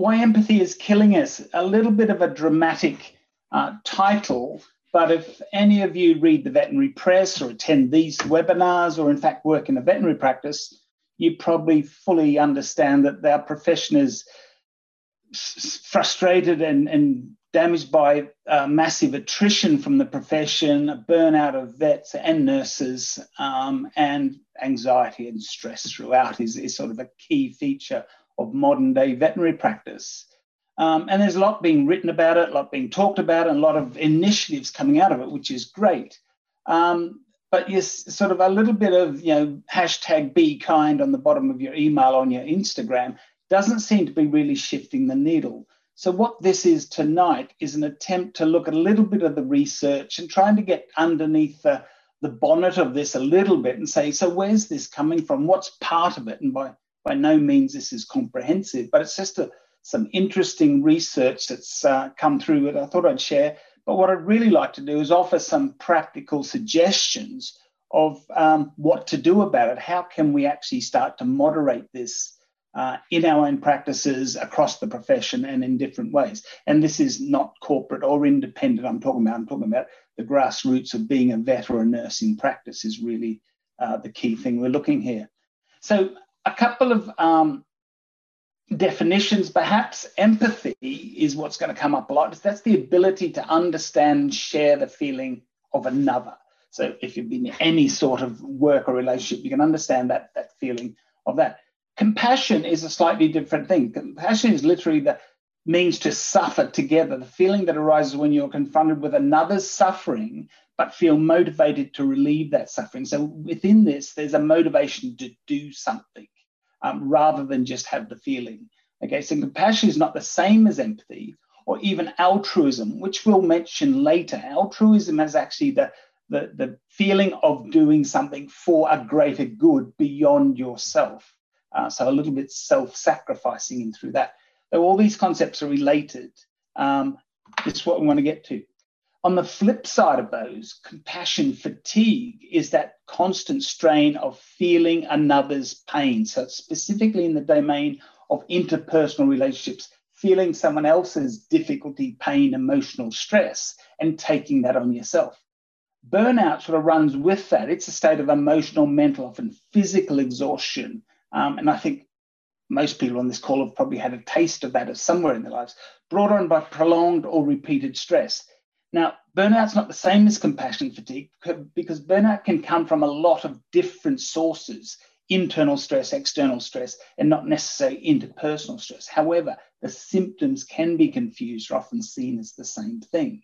Why Empathy is Killing Us, a little bit of a dramatic title, but if any of you read the veterinary press or attend these webinars or in fact work in a veterinary practice, you probably fully understand that our profession is frustrated and damaged by massive attrition from the profession, a burnout of vets and nurses, and anxiety and stress throughout is sort of a key feature of modern day veterinary practice. And there's a lot being written about it, a lot being talked about, and a lot of initiatives coming out of it, which is great. But yes, sort of a little bit of, you know, hashtag be kind on the bottom of your email, on your Instagram, doesn't seem to be really shifting the needle. So what this is tonight is an attempt to look at a little bit of the research and trying to get underneath the bonnet of this a little bit and say, so where's this coming from? What's part of it? And by no means this is comprehensive, but it's just some interesting research that's come through that I thought I'd share. But what I'd really like to do is offer some practical suggestions of what to do about it. How can we actually start to moderate this in our own practices, across the profession, and in different ways? And this is not corporate or independent I'm talking about the grassroots of being a vet or a nurse in practice is really the key thing we're looking here. So a couple of definitions, perhaps. Empathy is what's going to come up a lot. That's the ability to understand and share the feeling of another. So if you've been in any sort of work or relationship, you can understand that feeling of that. Compassion is a slightly different thing. Compassion is literally the means to suffer together, the feeling that arises when you're confronted with another's suffering, but feel motivated to relieve that suffering. So within this, there's a motivation to do something rather than just have the feeling. Okay, so compassion is not the same as empathy or even altruism, which we'll mention later. Altruism is actually the feeling of doing something for a greater good beyond yourself. So a little bit self-sacrificing in through that. So all these concepts are related. It's what we want to get to. On the flip side of those, compassion fatigue is that constant strain of feeling another's pain. So it's specifically in the domain of interpersonal relationships, feeling someone else's difficulty, pain, emotional stress, and taking that on yourself. Burnout sort of runs with that. It's a state of emotional, mental, often physical exhaustion. And I think most people on this call have probably had a taste of that somewhere in their lives, brought on by prolonged or repeated stress. Now, burnout's not the same as compassion fatigue because burnout can come from a lot of different sources, internal stress, external stress, and not necessarily interpersonal stress. However, the symptoms can be confused or often seen as the same thing.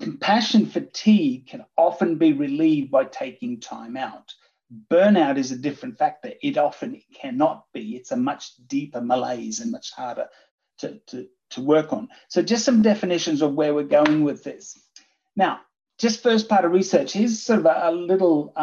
Compassion fatigue can often be relieved by taking time out. Burnout is a different factor. It often cannot be. It's a much deeper malaise and much harder to work on. So just some definitions of where we're going with this. Now, just first part of research, here's sort of a little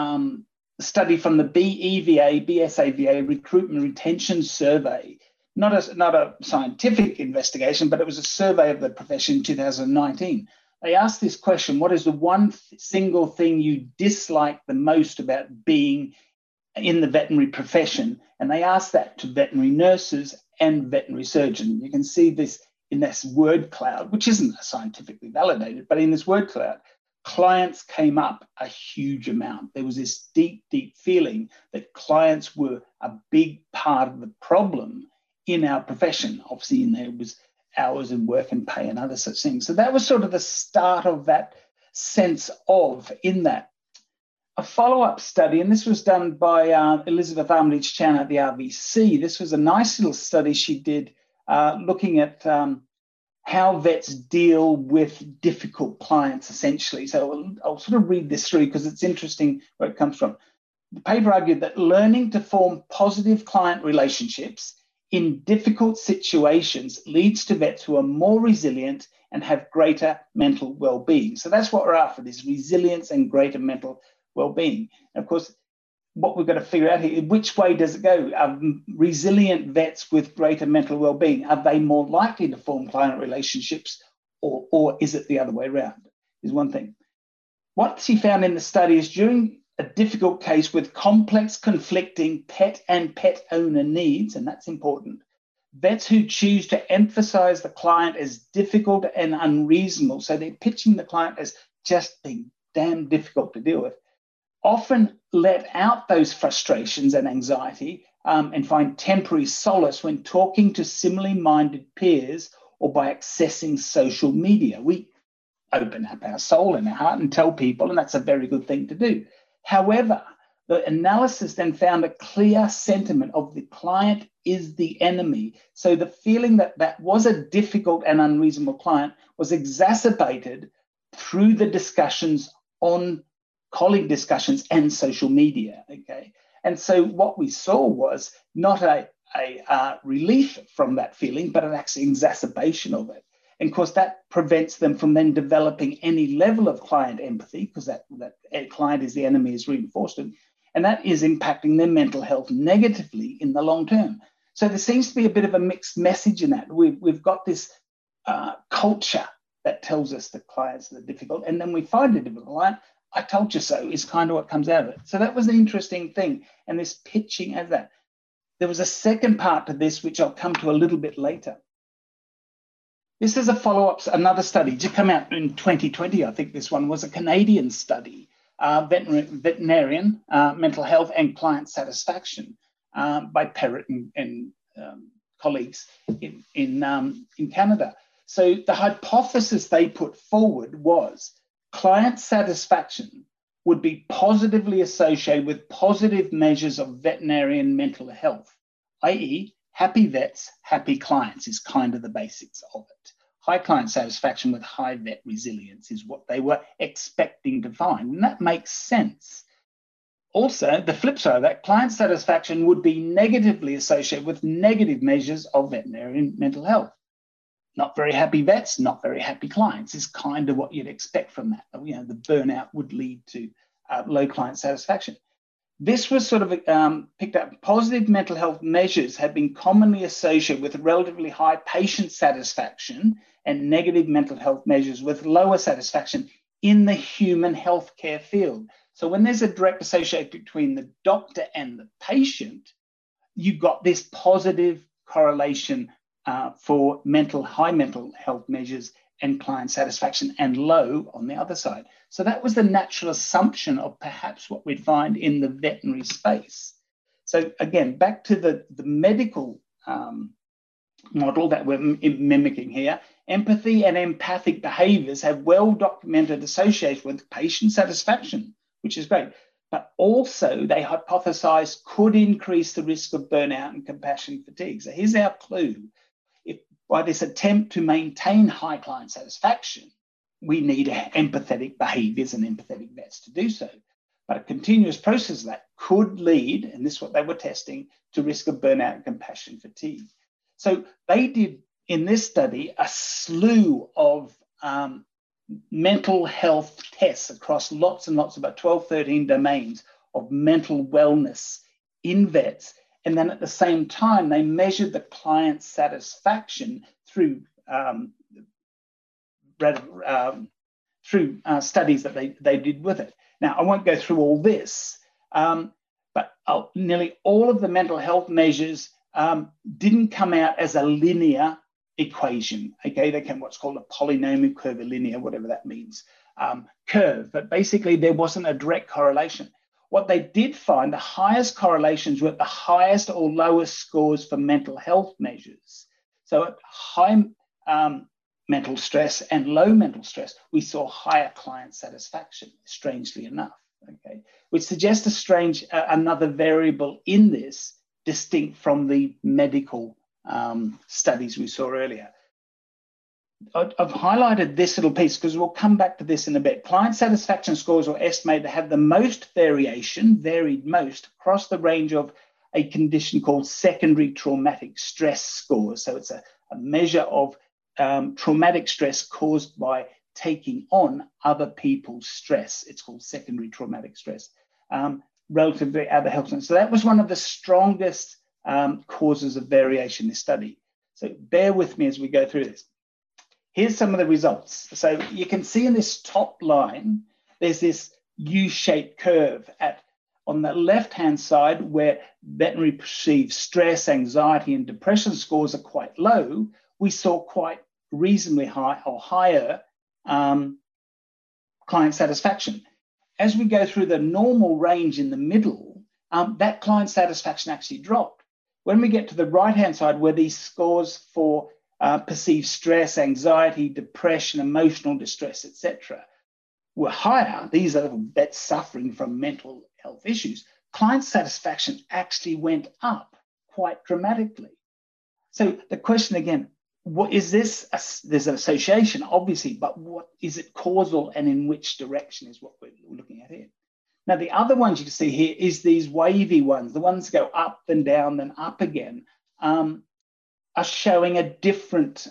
study from the BSAVA Recruitment Retention Survey. Not a scientific investigation, but it was a survey of the profession in 2019. They asked this question: what is the one single thing you dislike the most about being in the veterinary profession? And they asked that to veterinary nurses and veterinary surgeons. You can see this in this word cloud, which isn't scientifically validated, but in this word cloud, clients came up a huge amount. There was this deep, deep feeling that clients were a big part of the problem in our profession. Obviously, in there was hours and work and pay and other such things. So that was sort of the start of that sense of in that. A follow-up study, and this was done by Elizabeth Arminich Chan at the RVC. This was a nice little study she did looking at how vets deal with difficult clients, essentially. So I'll sort of read this through because it's interesting where it comes from. The paper argued that learning to form positive client relationships in difficult situations leads to vets who are more resilient and have greater mental well-being. So that's what we're after, this resilience and greater mental well-being. And of course, what we've got to figure out here, which way does it go? Are resilient vets with greater mental well-being, are they more likely to form client relationships, or is it the other way around? Is one thing. What she found in the study is during a difficult case with complex, conflicting pet and pet owner needs, and that's important, vets who choose to emphasize the client as difficult and unreasonable, so they're pitching the client as just being damn difficult to deal with, often let out those frustrations and anxiety and find temporary solace when talking to similarly minded peers or by accessing social media. We open up our soul and our heart and tell people, and that's a very good thing to do. However, the analysis then found a clear sentiment of the client is the enemy. So the feeling that that was a difficult and unreasonable client was exacerbated through the discussions on colleague discussions and social media, okay? And so what we saw was not a relief from that feeling, but an actual exacerbation of it. And of course, that prevents them from then developing any level of client empathy, because that client is the enemy is reinforced. And that is impacting their mental health negatively in the long term. So there seems to be a bit of a mixed message in that. We've got this culture that tells us the clients are difficult, and then we find a difficult client. I told you so is kind of what comes out of it. So that was an interesting thing. And this pitching as that. There was a second part to this, which I'll come to a little bit later. This is a follow-up, another study just come out in 2020. I think this one was a Canadian study, veterinarian, mental health and client satisfaction by Perrott and colleagues in Canada. So the hypothesis they put forward was client satisfaction would be positively associated with positive measures of veterinarian mental health, i.e. happy vets, happy clients is kind of the basics of it. High client satisfaction with high vet resilience is what they were expecting to find, and that makes sense. Also, the flip side of that, client satisfaction would be negatively associated with negative measures of veterinarian mental health. Not very happy vets, not very happy clients is kind of what you'd expect from that. You know, the burnout would lead to low client satisfaction. This was sort of picked up. Positive mental health measures have been commonly associated with relatively high patient satisfaction and negative mental health measures with lower satisfaction in the human healthcare field. So when there's a direct association between the doctor and the patient, you've got this positive correlation for high mental health measures and client satisfaction, and low on the other side. So that was the natural assumption of perhaps what we'd find in the veterinary space. So again, back to the medical model that we're mimicking here, empathy and empathic behaviors have well-documented association with patient satisfaction, which is great, but also they hypothesized could increase the risk of burnout and compassion fatigue. So here's our clue. By this attempt to maintain high client satisfaction, we need empathetic behaviors and empathetic vets to do so. But a continuous process that could lead, and this is what they were testing, to risk of burnout and compassion fatigue. So they did, in this study, a slew of mental health tests across lots and lots, about 12, 13 domains of mental wellness in vets. And then at the same time, they measured the client satisfaction through studies that they did with it. Now, I won't go through all this, but nearly all of the mental health measures didn't come out as a linear equation. Okay, they came what's called a polynomial curvilinear, whatever that means, curve. But basically, there wasn't a direct correlation. What they did find, the highest correlations were at the highest or lowest scores for mental health measures. So at high mental stress and low mental stress, we saw higher client satisfaction, strangely enough, okay? Which suggests another variable in this, distinct from the medical studies we saw earlier. I've highlighted this little piece because we'll come back to this in a bit. Client satisfaction scores were estimated to have the most variation, varied most, across the range of a condition called secondary traumatic stress scores. So it's a measure of traumatic stress caused by taking on other people's stress. It's called secondary traumatic stress, relative to other health. So that was one of the strongest causes of variation in this study. So bear with me as we go through this. Here's some of the results. So you can see in this top line, there's this U-shaped curve at on the left-hand side, where veterinary perceived stress, anxiety, and depression scores are quite low, we saw quite reasonably high or higher client satisfaction. As we go through the normal range in the middle, that client satisfaction actually dropped. When we get to the right-hand side, where these scores for perceived stress, anxiety, depression, emotional distress, etc., were higher, these are vets suffering from mental health issues, client satisfaction actually went up quite dramatically. So the question again, what is this? There's an association, obviously, but what is it causal and in which direction is what we're looking at here. Now, the other ones you can see here is these wavy ones, the ones that go up and down then up again, are showing a different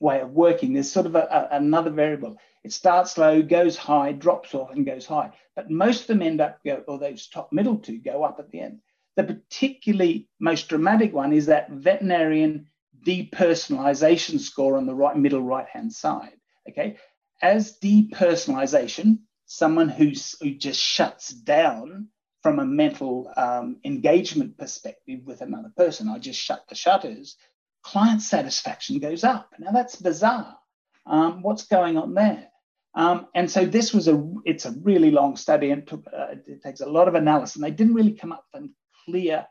way of working. There's sort of another variable. It starts low, goes high, drops off and goes high. But most of them end up, or those top middle two go up at the end. The particularly most dramatic one is that veterinarian depersonalization score on the middle right-hand side, okay? As depersonalization, someone who just shuts down from a mental engagement perspective with another person, I just shut the shutters, client satisfaction goes up. Now that's bizarre. What's going on there? And so this was it's a really long study and it takes a lot of analysis, and they didn't really come up with clear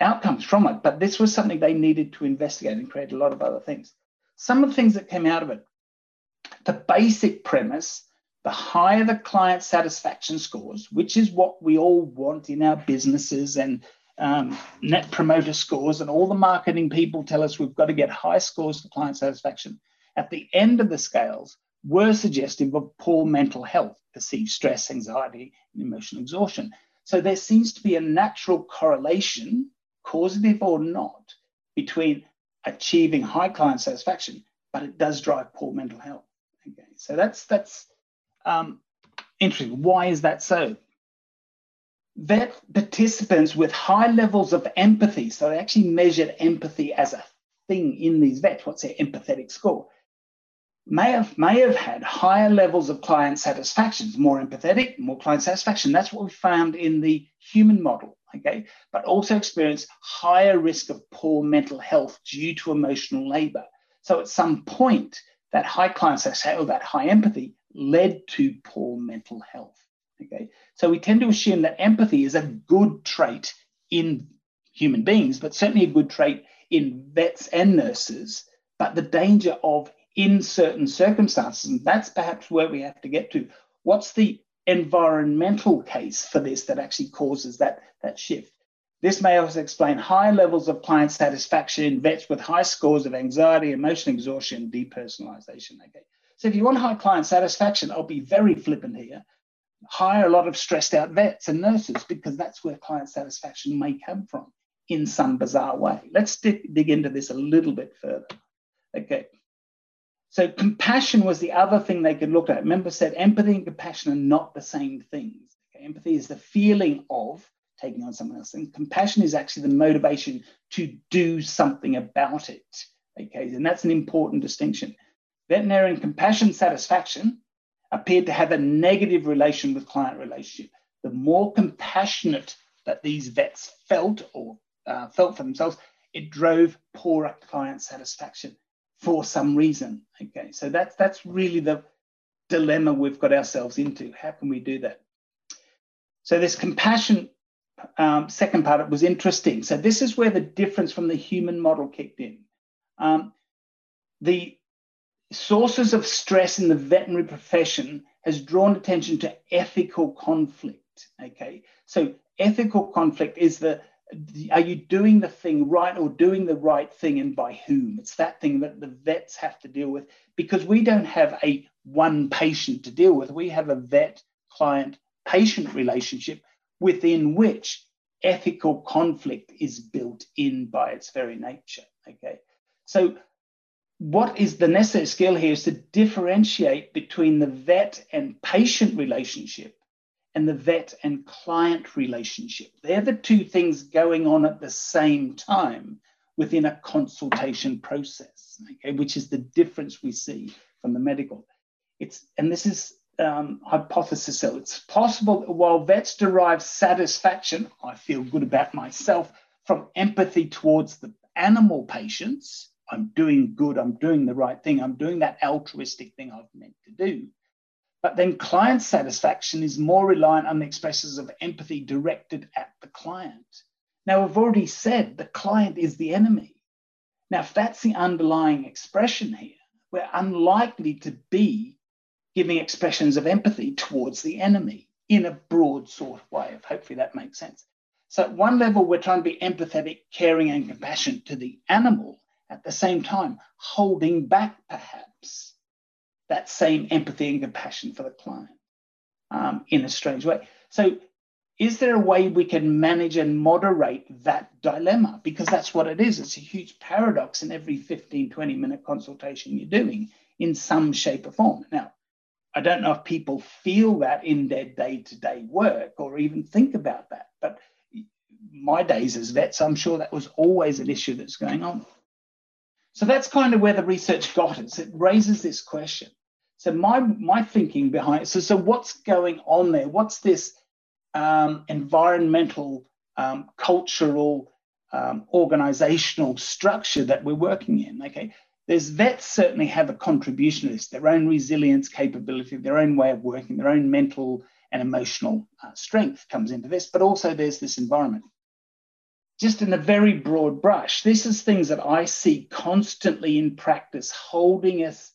outcomes from it, but this was something they needed to investigate and create a lot of other things. Some of the things that came out of it, the basic premise, the higher the client satisfaction scores, which is what we all want in our businesses, and net promoter scores, and all the marketing people tell us we've got to get high scores for client satisfaction. At the end of the scales were suggestive of poor mental health, perceived stress, anxiety, and emotional exhaustion. So there seems to be a natural correlation, causative or not, between achieving high client satisfaction, but it does drive poor mental health. Okay, so that's interesting. Why is that so? Vet participants with high levels of empathy, so they actually measured empathy as a thing in these vets, what's their empathetic score, may have had higher levels of client satisfaction. More empathetic, more client satisfaction. That's what we found in the human model, okay? But also experienced higher risk of poor mental health due to emotional labor. So at some point, that high client satisfaction, or that high empathy, led to poor mental health, okay? So we tend to assume that empathy is a good trait in human beings, but certainly a good trait in vets and nurses, but the danger of in certain circumstances, and that's perhaps where we have to get to, what's the environmental case for this that actually causes that shift? This may also explain high levels of client satisfaction in vets with high scores of anxiety, emotional exhaustion, depersonalization, okay? So if you want high client satisfaction, I'll be very flippant here, hire a lot of stressed out vets and nurses, because that's where client satisfaction may come from in some bizarre way. Let's dig into this a little bit further, okay? So compassion was the other thing they could look at. Remember, said empathy and compassion are not the same things. Okay? Empathy is the feeling of taking on someone else, and compassion is actually the motivation to do something about it, okay? And that's an important distinction. Veterinarian compassion satisfaction appeared to have a negative relation with client relationship. The more compassionate that these vets felt, or felt for themselves, it drove poorer client satisfaction for some reason, okay? So that's really the dilemma we've got ourselves into. How can we do that? So this compassion second part, it was interesting. So this is where the difference from the human model kicked in. The sources of stress in the veterinary profession has drawn attention to ethical conflict, okay? So ethical conflict is are you doing the thing right, or doing the right thing and by whom? It's that thing that the vets have to deal with, because we don't have a one patient to deal with. We have a vet-client-patient relationship within which ethical conflict is built in by its very nature, okay? So what is the necessary skill here is to differentiate between the vet and patient relationship and the vet and client relationship. They're the two things going on at the same time within a consultation process, okay, which is the difference we see from the medical. And this is hypothesis. So it's possible that while vets derive satisfaction, I feel good about myself, from empathy towards the animal patients, I'm doing good, I'm doing the right thing, I'm doing that altruistic thing I've meant to do. But then client satisfaction is more reliant on the expressions of empathy directed at the client. Now, we've already said the client is the enemy. Now, if that's the underlying expression here, we're unlikely to be giving expressions of empathy towards the enemy in a broad sort of way. Hopefully that makes sense. So at one level, we're trying to be empathetic, caring and compassionate to the animal, at the same time holding back perhaps that same empathy and compassion for the client in a strange way. So is there a way we can manage and moderate that dilemma? Because that's what it is. It's a huge paradox in every 15, 20-minute consultation you're doing in some shape or form. Now, I don't know if people feel that in their day-to-day work or even think about that, but my days as vets, I'm sure that was always an issue that's going on. So that's kind of where the research got us. It raises this question. So my thinking behind it, so what's going on there? What's this environmental, cultural, organizational structure that we're working in? Okay, there's vets certainly have a contribution to this, their own resilience capability, their own way of working, their own mental and emotional strength comes into this, but also there's this environment. Just in a very broad brush, this is things that I see constantly in practice holding us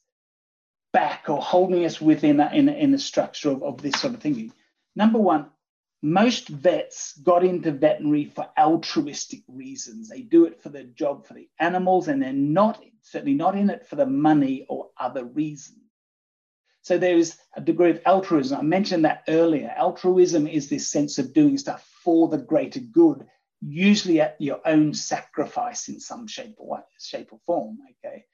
back or holding us within in a structure of this sort of thinking. Number one, most vets got into veterinary for altruistic reasons. They do it for their job, for the animals, and they're certainly not in it for the money or other reasons. So there is a degree of altruism. I mentioned that earlier. Altruism is this sense of doing stuff for the greater good, usually at your own sacrifice in some shape or form, okay?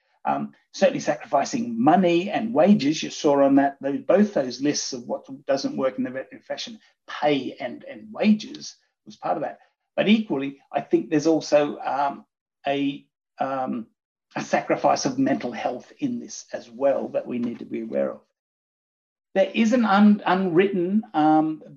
Certainly sacrificing money and wages. You saw on that, both those lists of what doesn't work in the veterinary profession, pay and wages was part of that. But equally, I think there's also a sacrifice of mental health in this as well that we need to be aware of. There is an unwritten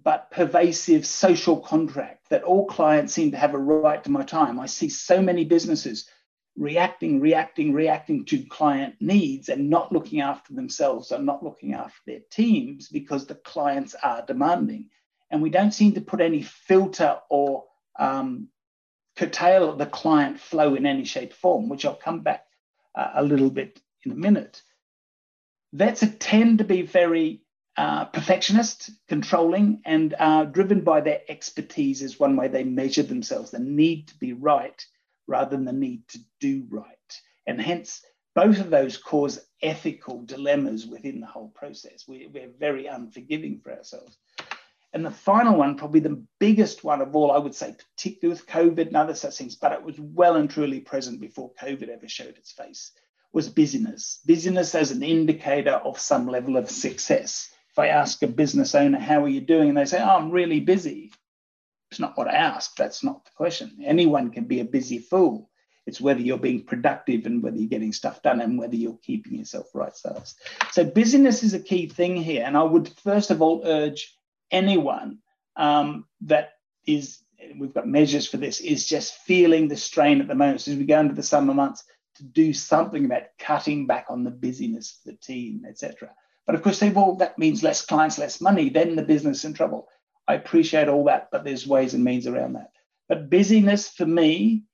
but pervasive social contract that all clients seem to have a right to my time. I see so many businesses reacting to client needs and not looking after themselves and not looking after their teams because the clients are demanding. And we don't seem to put any filter or curtail the client flow in any shape or form, which I'll come back a little bit in a minute. Vets tend to be very perfectionist, controlling, and driven by their expertise is one way they measure themselves, the need to be right rather than the need to do right. And hence, both of those cause ethical dilemmas within the whole process. We're very unforgiving for ourselves. And the final one, probably the biggest one of all, I would say, particularly with COVID and other such things, but it was well and truly present before COVID ever showed its face, was busyness. Busyness as an indicator of some level of success. If I ask a business owner, how are you doing? And they say, oh, I'm really busy. It's not what I asked. That's not the question. Anyone can be a busy fool. It's whether you're being productive and whether you're getting stuff done and whether you're keeping yourself right-sized. So busyness is a key thing here. And I would first of all urge anyone that is, we've got measures for this, is just feeling the strain at the moment. So as we go into the summer months, to do something about cutting back on the busyness of the team, etc. But of course, that means less clients, less money, then the business in trouble. I appreciate all that, but there's ways and means around that. But busyness for me,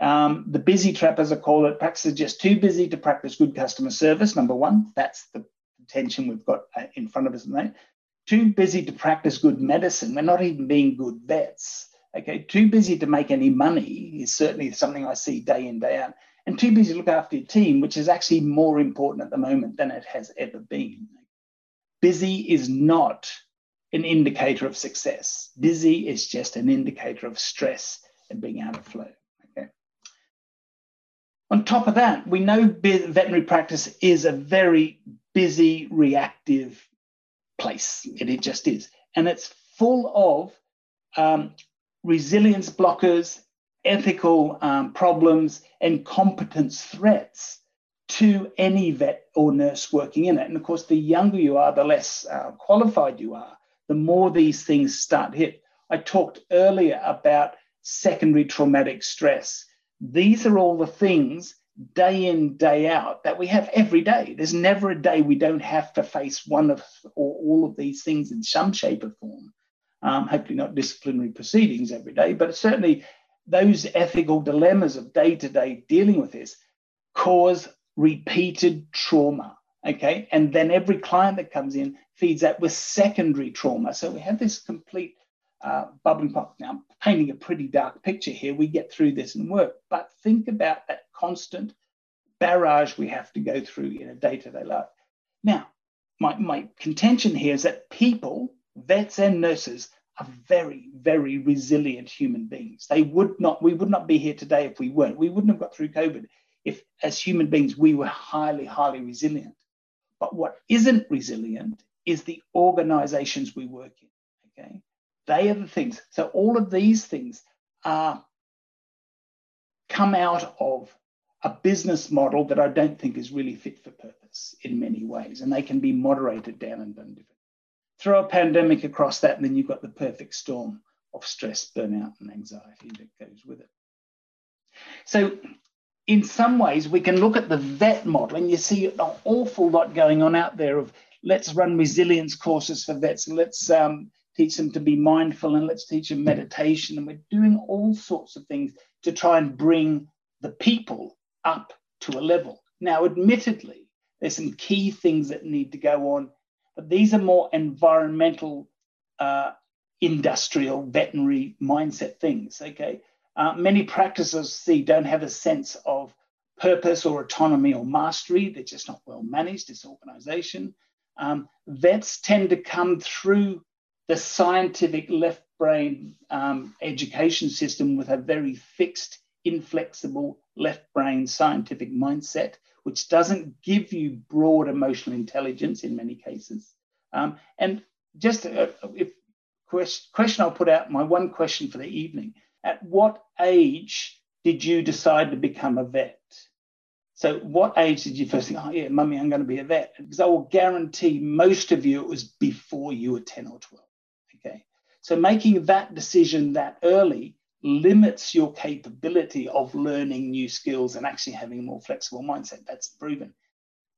the busy trap, as I call it, practice is just too busy to practice good customer service, number one. That's the tension we've got in front of us tonight. Too busy to practice good medicine. We're not even being good vets. Okay, too busy to make any money is certainly something I see day in, day out. And too busy to look after your team, which is actually more important at the moment than it has ever been. Busy is not an indicator of success. Busy is just an indicator of stress and being out of flow. Okay. On top of that, we know veterinary practice is a very busy, reactive place. It just is. And it's full of resilience blockers, ethical problems and competence threats to any vet or nurse working in it. And of course, the younger you are, the less qualified you are, the more these things start to hit. I talked earlier about secondary traumatic stress. These are all the things day in, day out that we have every day. There's never a day we don't have to face one of or all of these things in some shape or form. Hopefully not disciplinary proceedings every day, but certainly those ethical dilemmas of day-to-day dealing with this cause repeated trauma, okay? And then every client that comes in feeds that with secondary trauma. So we have this complete bubbling pop. Now, I'm painting a pretty dark picture here. We get through this and work, but think about that constant barrage we have to go through in a day-to-day life. Now, my contention here is that people, vets and nurses, are very, very resilient human beings. We would not be here today if we weren't. We wouldn't have got through COVID if, as human beings, we were highly, highly resilient. But what isn't resilient is the organizations we work in, okay? They are the things. So all of these things come out of a business model that I don't think is really fit for purpose in many ways, and they can be moderated down and done differently. Throw a pandemic across that, and then you've got the perfect storm of stress, burnout, and anxiety that goes with it. So in some ways, we can look at the vet model, and you see an awful lot going on out there of let's run resilience courses for vets, and let's teach them to be mindful, and let's teach them meditation. And we're doing all sorts of things to try and bring the people up to a level. Now, admittedly, there's some key things that need to go on, but these are more environmental, industrial, veterinary mindset things, okay? Many practices don't have a sense of purpose or autonomy or mastery. They're just not well managed, disorganization. Vets tend to come through the scientific left brain education system with a very fixed, inflexible left brain scientific mindset, which doesn't give you broad emotional intelligence in many cases. And just a question I'll put out, my one question for the evening: at what age did you decide to become a vet? So what age did you first think, oh yeah, mummy, I'm going to be a vet? Because I will guarantee most of you it was before you were 10 or 12. Okay, so making that decision that early limits your capability of learning new skills and actually having a more flexible mindset. That's proven.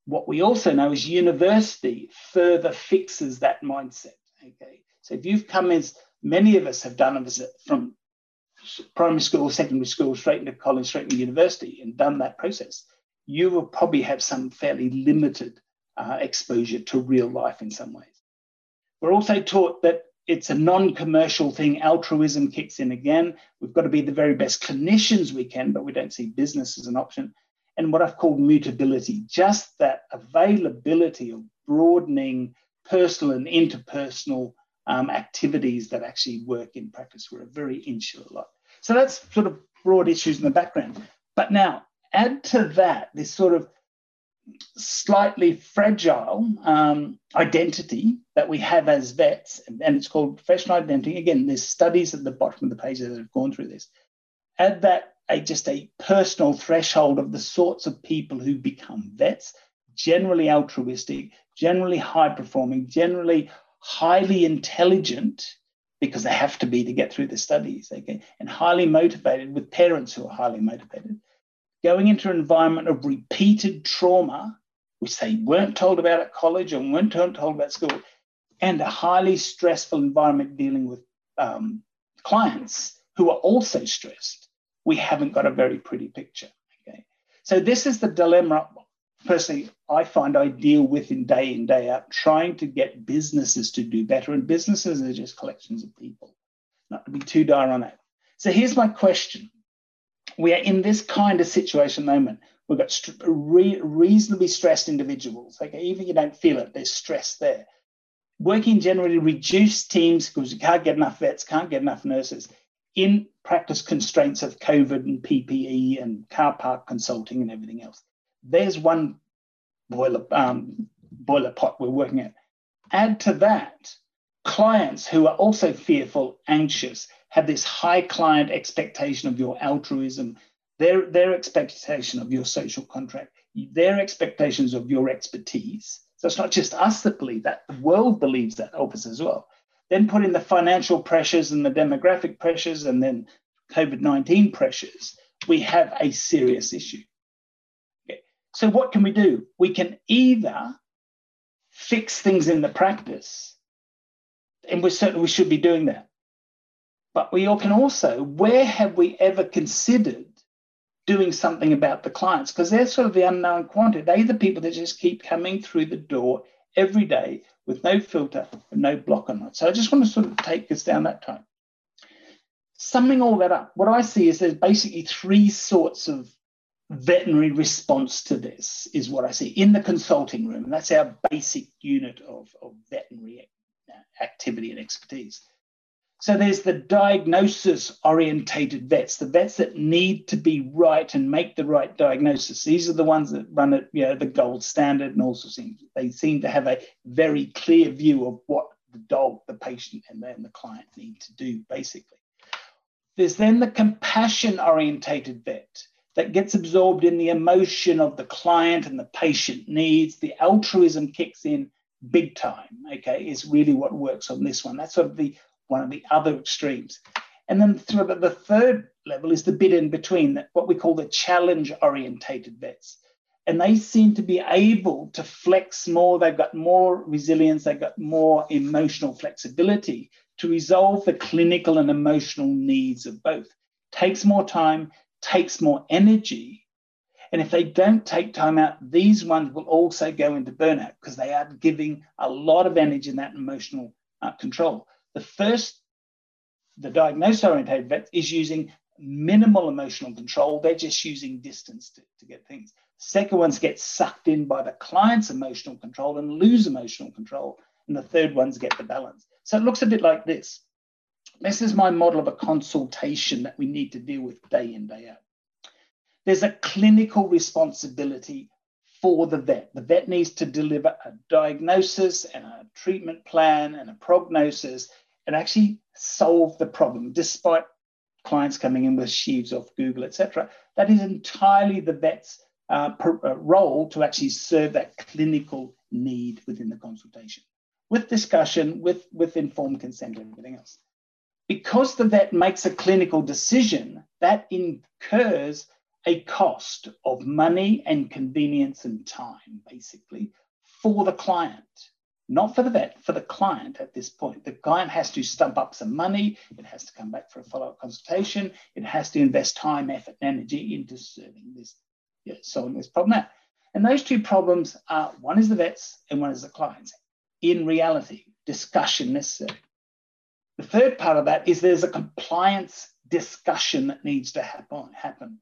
What we also know is university further fixes that mindset. Okay, so if you've come, as many of us have done, from primary school, secondary school, straight into college, straight into university, and done that process, you will probably have some fairly limited exposure to real life in some ways. We're also taught that it's a non-commercial thing. Altruism kicks in again. We've got to be the very best clinicians we can, but we don't see business as an option. And what I've called mutability, just that availability of broadening personal and interpersonal activities that actually work in practice. We're a very insular lot. So that's sort of broad issues in the background. But now add to that this sort of slightly fragile identity that we have as vets, and it's called professional identity. Again, there's studies at the bottom of the page that have gone through this. Add that just a personal threshold of the sorts of people who become vets, generally altruistic, generally high-performing, generally highly intelligent, because they have to be to get through the studies, okay, and highly motivated, with parents who are highly motivated, going into an environment of repeated trauma, which they weren't told about at college and weren't told about at school, and a highly stressful environment dealing with clients who are also stressed. We haven't got a very pretty picture, okay? So this is the dilemma, personally, I find I deal with in, day out, trying to get businesses to do better. And businesses are just collections of people, not to be too dire on that. So here's my question. We are in this kind of situation at the moment. We've got reasonably stressed individuals. Okay, even if you don't feel it, there's stress there. Working generally reduced teams because you can't get enough vets, can't get enough nurses. In practice constraints of COVID and PPE and car park consulting and everything else. There's one boiler pot we're working at. Add to that clients who are also fearful, anxious, have this high client expectation of your altruism, their expectation of your social contract, their expectations of your expertise. So it's not just us that believe that, the world believes that of us as well. Then put in the financial pressures and the demographic pressures and then COVID-19 pressures, we have a serious issue. Okay. So what can we do? We can either fix things in the practice, and we certainly should be doing that. But we can also, where have we ever considered doing something about the clients? Because they're sort of the unknown quantity. They're the people that just keep coming through the door every day with no filter and no block on it. So I just want to sort of take us down that time. Summing all that up, what I see is there's basically three sorts of veterinary response to this is what I see in the consulting room. And that's our basic unit of veterinary activity and expertise. So there's the diagnosis-orientated vets, the vets that need to be right and make the right diagnosis. These are the ones that run at, you know, the gold standard and all sorts of things. They seem to have a very clear view of what the dog, the patient, and then the client need to do, basically. There's then the compassion-orientated vet that gets absorbed in the emotion of the client and the patient needs. The altruism kicks in big time, okay, is really what works on this one. That's sort of the one of the other extremes. And then the third level is the bit in between, what we call the challenge-orientated vets. And they seem to be able to flex more. They've got more resilience. They've got more emotional flexibility to resolve the clinical and emotional needs of both. Takes more time, takes more energy. And if they don't take time out, these ones will also go into burnout because they are giving a lot of energy in that emotional control. The first, the diagnosis-oriented vet, is using minimal emotional control. They're just using distance to get things. Second ones get sucked in by the client's emotional control and lose emotional control. And the third ones get the balance. So it looks a bit like this. This is my model of a consultation that we need to deal with day in, day out. There's a clinical responsibility for the vet. The vet needs to deliver a diagnosis and a treatment plan and a prognosis and actually solve the problem, despite clients coming in with sheaves off Google, etc. That is entirely the vet's role to actually serve that clinical need within the consultation, with discussion, with informed consent and everything else. Because the vet makes a clinical decision, that incurs a cost of money and convenience and time, basically, for the client, not for the vet, for the client at this point. The client has to stump up some money. It has to come back for a follow-up consultation. It has to invest time, effort, and energy into serving this, solving this problem out. And those two problems are, one is the vet's and one is the client's. In reality, discussion necessary. The third part of that is there's a compliance discussion that needs to happen.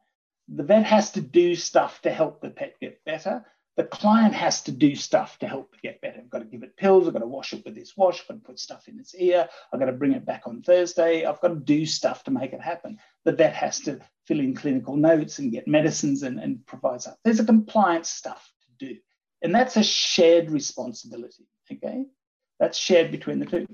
The vet has to do stuff to help the pet get better. The client has to do stuff to help it get better. I've got to give it pills. I've got to wash it with this wash. I've got to put stuff in its ear. I've got to bring it back on Thursday. I've got to do stuff to make it happen. The vet has to fill in clinical notes and get medicines and provide stuff. There's a compliance stuff to do. And that's a shared responsibility, okay? That's shared between the two.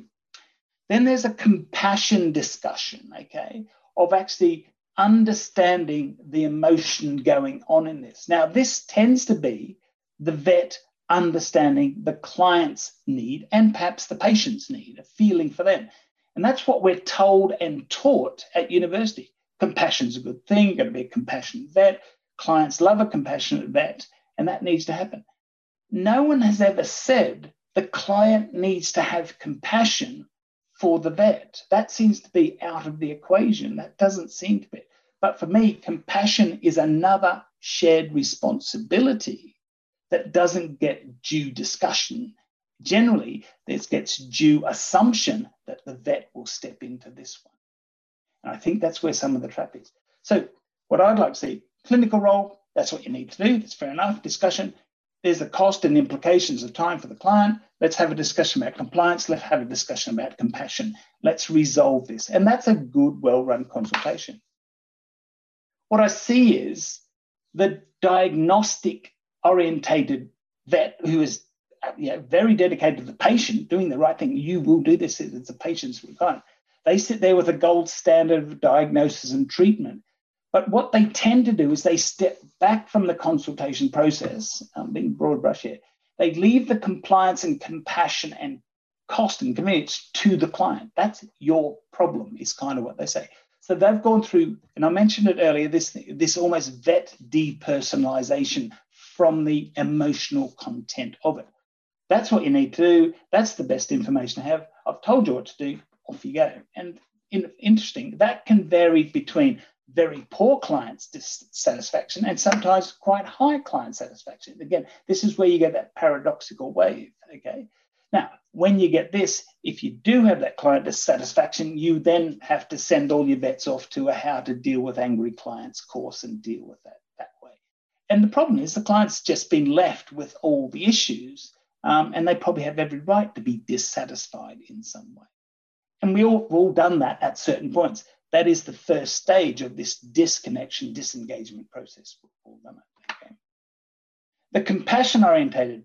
Then there's a compassion discussion, okay, of actually understanding the emotion going on in this. Now, this tends to be the vet understanding the client's need and perhaps the patient's need, a feeling for them. And that's what we're told and taught at university. Compassion's a good thing. You've got to be a compassionate vet. Clients love a compassionate vet, and that needs to happen. No one has ever said the client needs to have compassion for the vet. That seems to be out of the equation. That doesn't seem to be. But for me, compassion is another shared responsibility that doesn't get due discussion. Generally, this gets due assumption that the vet will step into this one. And I think that's where some of the trap is. So what I'd like to see, clinical role, that's what you need to do. That's fair enough. Discussion. There's the cost and implications of time for the client. Let's have a discussion about compliance. Let's have a discussion about compassion. Let's resolve this. And that's a good, well-run consultation. What I see is the diagnostic-orientated vet who is very dedicated to the patient, doing the right thing. You will do this. It's a patient's requirement. They sit there with a gold standard of diagnosis and treatment. But what they tend to do is they step back from the consultation process. I'm being broad brush here. They leave the compliance and compassion and cost and convenience to the client. That's your problem, is kind of what they say. So they've gone through, and I mentioned it earlier, this almost vet depersonalization from the emotional content of it. That's what you need to do. That's the best information I have. I've told you what to do. Off you go. And interesting, that can vary between very poor clients' dissatisfaction and sometimes quite high client satisfaction. Again, this is where you get that paradoxical wave, okay? Now, when you get this, if you do have that client dissatisfaction, you then have to send all your vets off to a how to deal with angry clients course and deal with that way. And the problem is the client's just been left with all the issues, and they probably have every right to be dissatisfied in some way. And we've all done that at certain points. That is the first stage of this disconnection, disengagement process. We've all done it, okay? The compassion-oriented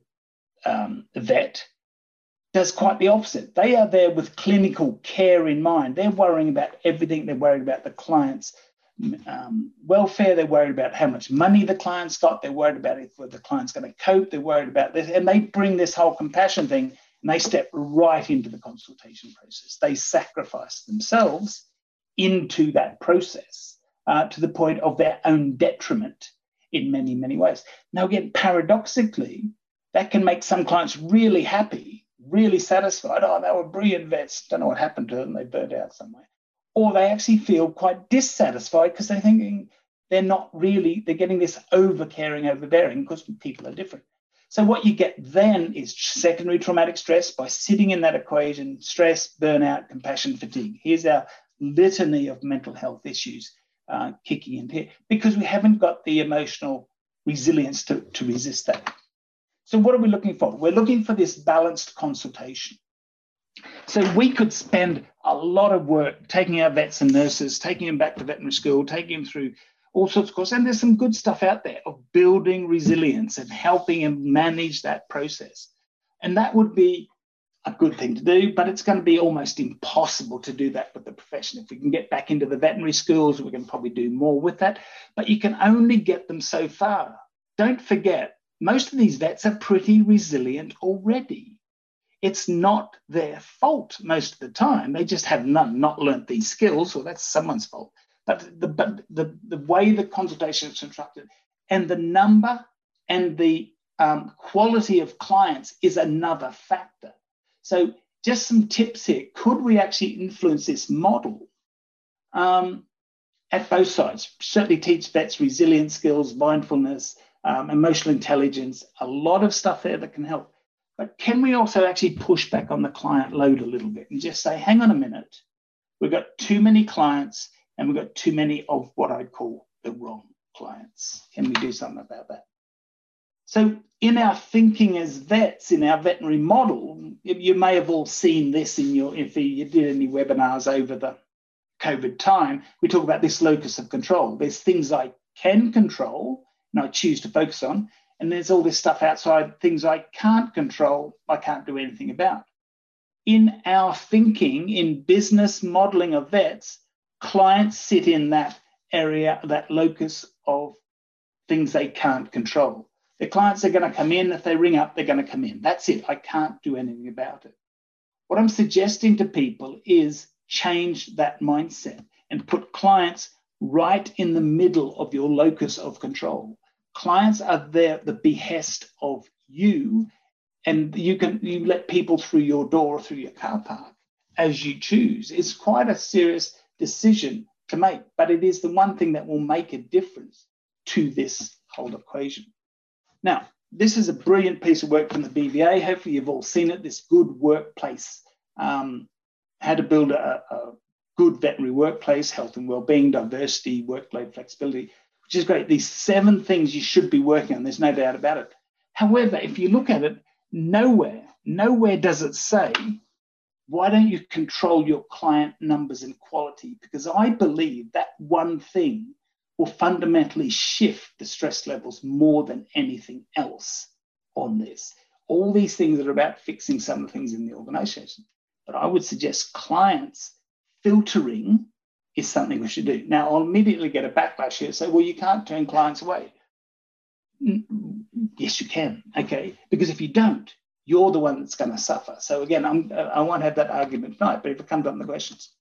vet does quite the opposite. They are there with clinical care in mind. They're worrying about everything. They're worried about the client's welfare. They're worried about how much money the client's got. They're worried about if the client's going to cope. They're worried about this. And they bring this whole compassion thing and they step right into the consultation process. They sacrifice themselves into that process to the point of their own detriment in many, many ways. Now, again, paradoxically, that can make some clients really happy, really satisfied. Oh, they were brilliant vets. Don't know what happened to them. They burnt out somewhere. Or they actually feel quite dissatisfied because they're thinking they're getting this over-caring, over-bearing because people are different. So what you get then is secondary traumatic stress by sitting in that equation: stress, burnout, compassion, fatigue. Here's our litany of mental health issues kicking in here because we haven't got the emotional resilience to resist that. So what are we looking for? We're looking for this balanced consultation. So we could spend a lot of work taking our vets and nurses, taking them back to veterinary school, taking them through all sorts of courses, and there's some good stuff out there of building resilience and helping them manage that process. And that would be a good thing to do, but it's going to be almost impossible to do that with the profession. If we can get back into the veterinary schools, we can probably do more with that, but you can only get them so far. Don't forget, most of these vets are pretty resilient already. It's not their fault most of the time. They just have not learnt these skills, or that's someone's fault. But the way the consultation is constructed and the number and the quality of clients is another factor. So just some tips here. Could we actually influence this model at both sides? Certainly teach vets resilience skills, mindfulness, emotional intelligence, a lot of stuff there that can help. But can we also actually push back on the client load a little bit and just say, hang on a minute, we've got too many clients and we've got too many of what I call the wrong clients. Can we do something about that? So in our thinking as vets, in our veterinary model, you may have all seen this if you did any webinars over the COVID time, we talk about this locus of control. There's things I can control and I choose to focus on, and there's all this stuff outside, things I can't control, I can't do anything about. In our thinking, in business modeling of vets, clients sit in that area, that locus of things they can't control. The clients are going to come in. If they ring up, they're going to come in. That's it. I can't do anything about it. What I'm suggesting to people is change that mindset and put clients right in the middle of your locus of control. Clients are there at the behest of you, and you let people through your door or through your car park as you choose. It's quite a serious decision to make, but it is the one thing that will make a difference to this whole equation. Now, this is a brilliant piece of work from the BVA. Hopefully you've all seen it, this good workplace, how to build a good veterinary workplace, health and wellbeing, diversity, workload flexibility, which is great. These 7 things you should be working on, there's no doubt about it. However, if you look at it, nowhere does it say, why don't you control your client numbers and quality? Because I believe that one thing will fundamentally shift the stress levels more than anything else on this. All these things are about fixing some of the things in the organization. But I would suggest clients filtering is something we should do. Now, I'll immediately get a backlash here. Say, well, you can't turn clients away. Yes, you can, okay? Because if you don't, you're the one that's going to suffer. So again, I won't have that argument tonight, but if it comes up in the questions.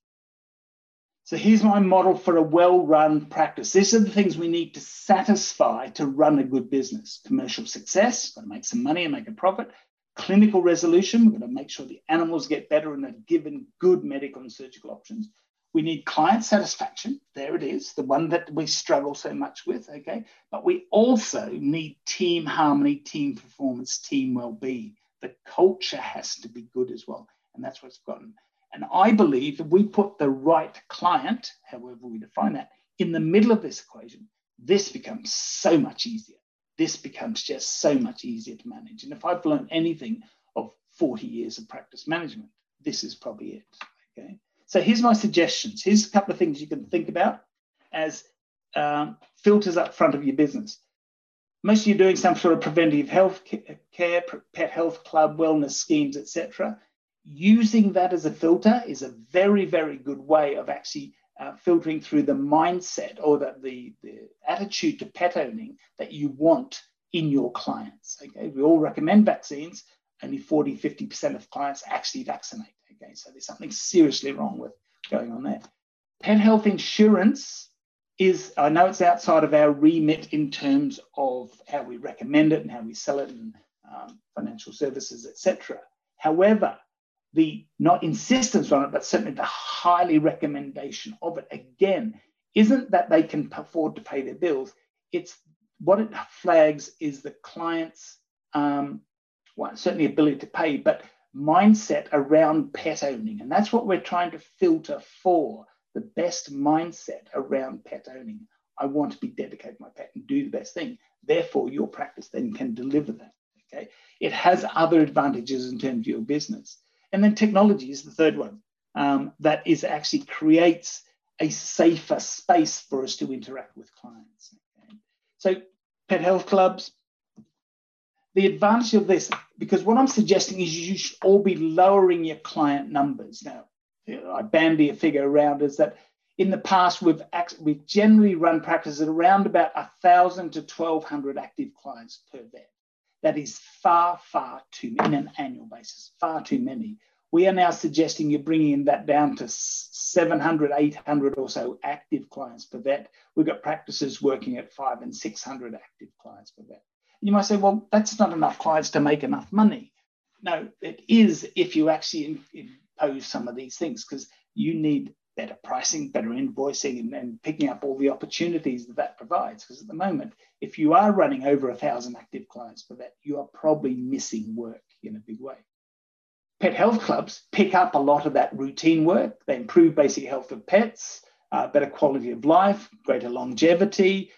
So here's my model for a well-run practice. These are the things we need to satisfy to run a good business. Commercial success, got to make some money and make a profit. Clinical resolution, we've got to make sure the animals get better and are given good medical and surgical options. We need client satisfaction. There it is, the one that we struggle so much with, okay? But we also need team harmony, team performance, team well-being. The culture has to be good as well, and that's what's gotten. And I believe if we put the right client, however we define that, in the middle of this equation, this becomes so much easier. This becomes just so much easier to manage. And if I've learned anything of 40 years of practice management, this is probably it, okay? So here's my suggestions. Here's a couple of things you can think about as filters up front of your business. Most of you are doing some sort of preventative health care, pet health club, wellness schemes, etc. Using that as a filter is a very, very good way of actually filtering through the mindset or the attitude to pet owning that you want in your clients. Okay, we all recommend vaccines. Only 40, 50% of clients actually vaccinate. Okay, so there's something seriously wrong with going on there. Pet health insurance is, I know it's outside of our remit in terms of how we recommend it and how we sell it and financial services, etc. However, the not insistence on it, but certainly the highly recommendation of it, again, isn't that they can afford to pay their bills. It's what it flags is the client's, well, certainly ability to pay, but mindset around pet owning. And that's what we're trying to filter for, the best mindset around pet owning. I want to be dedicated to my pet and do the best thing. Therefore, your practice then can deliver that, okay? It has other advantages in terms of your business. And then technology is the third one that is actually creates a safer space for us to interact with clients. Okay? So pet health clubs, the advantage of this, because what I'm suggesting is you should all be lowering your client numbers. Now, I bandy a figure around is that in the past, we've generally run practices at around about 1,000 to 1,200 active clients per vet. That is far, far too many, on an annual basis, far too many. We are now suggesting you're bringing that down to 700, 800 or so active clients per vet. We've got practices working at 500 and 600 active clients per vet. You might say, well, that's not enough clients to make enough money. No, it is if you actually impose some of these things, because you need better pricing, better invoicing, and picking up all the opportunities that provides. Because at the moment, if you are running over 1,000 active clients for that, you are probably missing work in a big way. Pet health clubs pick up a lot of that routine work. They improve basic health of pets, better quality of life, greater longevity.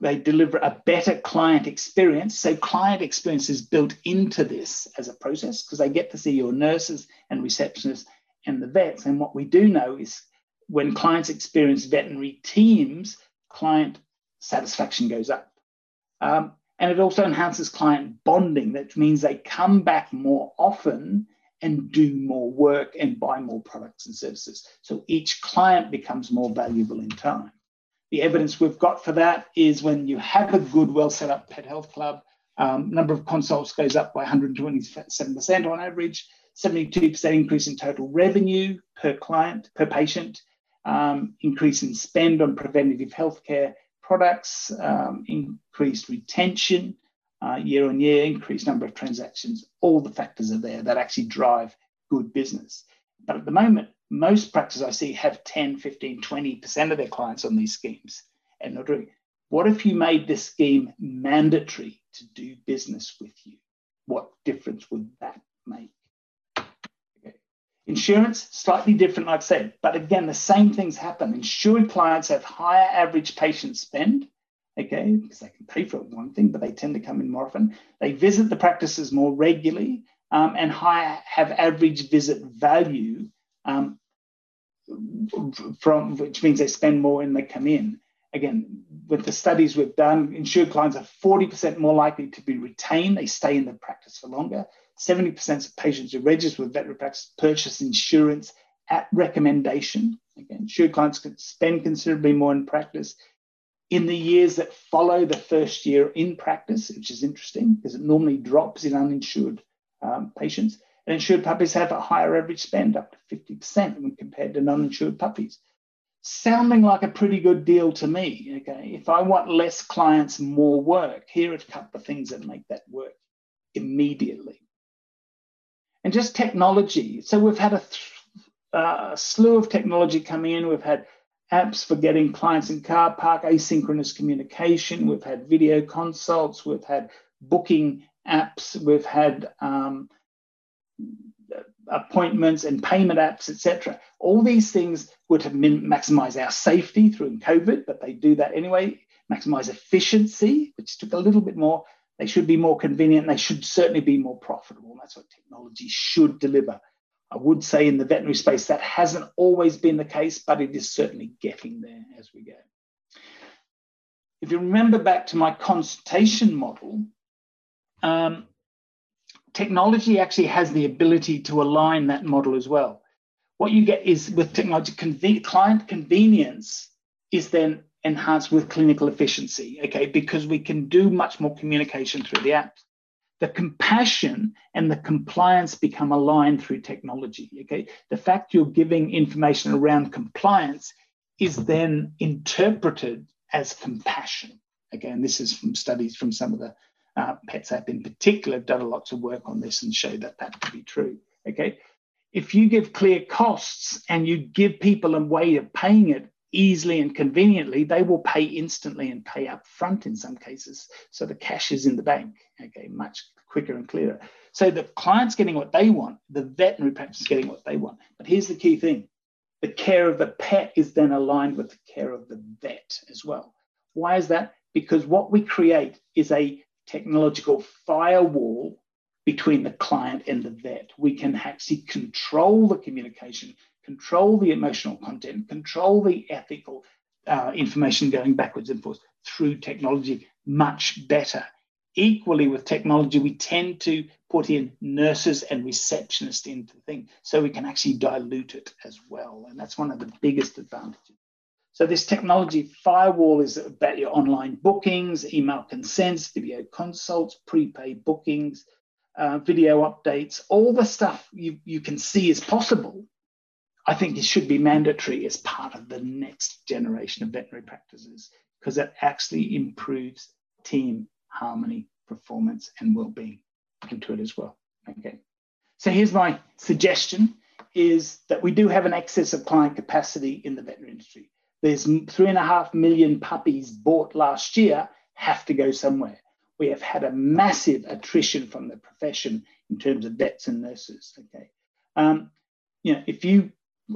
They deliver a better client experience. So client experience is built into this as a process because they get to see your nurses and receptionists and the vets. And what we do know is when clients experience veterinary teams, client satisfaction goes up. And it also enhances client bonding. That means they come back more often and do more work and buy more products and services. So each client becomes more valuable in time. The evidence we've got for that is when you have a good, well-set-up pet health club, number of consults goes up by 127% on average, 72% increase in total revenue per client, per patient, increase in spend on preventative healthcare products, increased retention year on year, increased number of transactions. All the factors are there that actually drive good business. But at the moment, most practices I see have 10, 15, 20% of their clients on these schemes and not doing it. What if you made this scheme mandatory to do business with you? What difference would that make? Insurance, slightly different, like I said, but again, the same things happen. Insured clients have higher average patient spend, okay, because they can pay for one thing, but they tend to come in more often. They visit the practices more regularly and have average visit value, which means they spend more when they come in. Again, with the studies we've done, insured clients are 40% more likely to be retained. They stay in the practice for longer. 70% of patients who register with veterinary practice purchase insurance at recommendation. Again, insured clients could spend considerably more in practice in the years that follow the first year in practice, which is interesting because it normally drops in uninsured patients. And insured puppies have a higher average spend, up to 50% when compared to non-insured puppies. Sounding like a pretty good deal to me, okay? If I want less clients, more work, here are a couple of things that make that work immediately. And just technology. So we've had a slew of technology coming in. We've had apps for getting clients in car park, asynchronous communication. We've had video consults. We've had booking apps. We've had appointments and payment apps, etc. All these things would have maximized our safety through COVID, but they do that anyway. Maximize efficiency, which took a little bit more. They should be more convenient. They should certainly be more profitable. That's what technology should deliver. I would say in the veterinary space, that hasn't always been the case, but it is certainly getting there as we go. If you remember back to my consultation model, technology actually has the ability to align that model as well. What you get is with technology, client convenience is then enhanced with clinical efficiency, okay, because we can do much more communication through the apps. The compassion and the compliance become aligned through technology, okay? The fact you're giving information around compliance is then interpreted as compassion. Again, this is from studies from some of the Pets app in particular, have done lots of work on this and show that that to be true, okay? If you give clear costs and you give people a way of paying it easily and conveniently, they will pay instantly and pay up front in some cases. So the cash is in the bank, okay, much quicker and clearer. So the client's getting what they want, the veterinary practice is getting what they want. But here's the key thing. The care of the pet is then aligned with the care of the vet as well. Why is that? Because what we create is a technological firewall between the client and the vet. We can actually control the communication, control the emotional content, control the ethical information going backwards and forth through technology much better. Equally with technology, we tend to put in nurses and receptionists into the thing, so we can actually dilute it as well. And that's one of the biggest advantages. So this technology firewall is about your online bookings, email consents, video consults, prepaid bookings, video updates, all the stuff you can see is possible. I think it should be mandatory as part of the next generation of veterinary practices, because it actually improves team harmony, performance, and well-being into it as well. Okay. So here's my suggestion, is that we do have an excess of client capacity in the veterinary industry. There's 3.5 million puppies bought last year have to go somewhere. We have had a massive attrition from the profession in terms of vets and nurses. Okay, you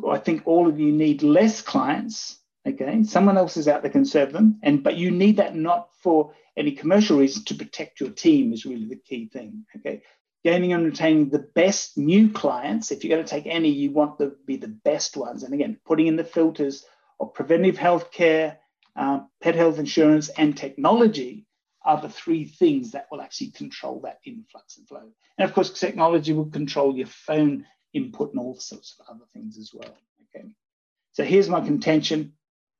know, I think all of you need less clients. Okay, someone else is out there can serve them, but you need that not for any commercial reason, to protect your team is really the key thing. Okay, gaining and retaining the best new clients. If you're going to take any, you want them to be the best ones. And again, putting in the filters of preventive health care, pet health insurance, and technology are the three things that will actually control that influx and flow. And of course, technology will control your phone input and all sorts of other things as well. Okay. So here's my contention.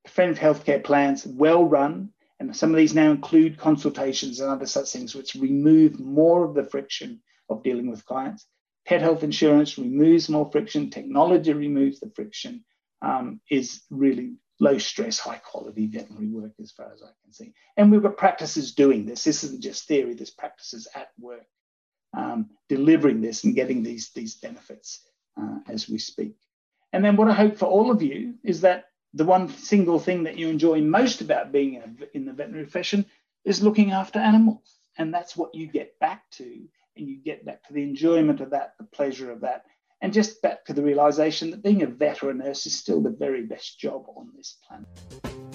Preventive healthcare plans, well run, and some of these now include consultations and other such things, which remove more of the friction of dealing with clients. Pet health insurance removes more friction. Technology removes the friction. Is really low stress, high quality veterinary work as far as I can see. And we've got practices doing this. This isn't just theory, there's practices at work delivering this and getting these benefits as we speak. And then what I hope for all of you is that the one single thing that you enjoy most about being in the veterinary profession is looking after animals. And that's what you get back to, and you get back to the enjoyment of that, the pleasure of that, and just back to the realization that being a vet or a nurse is still the very best job on this planet.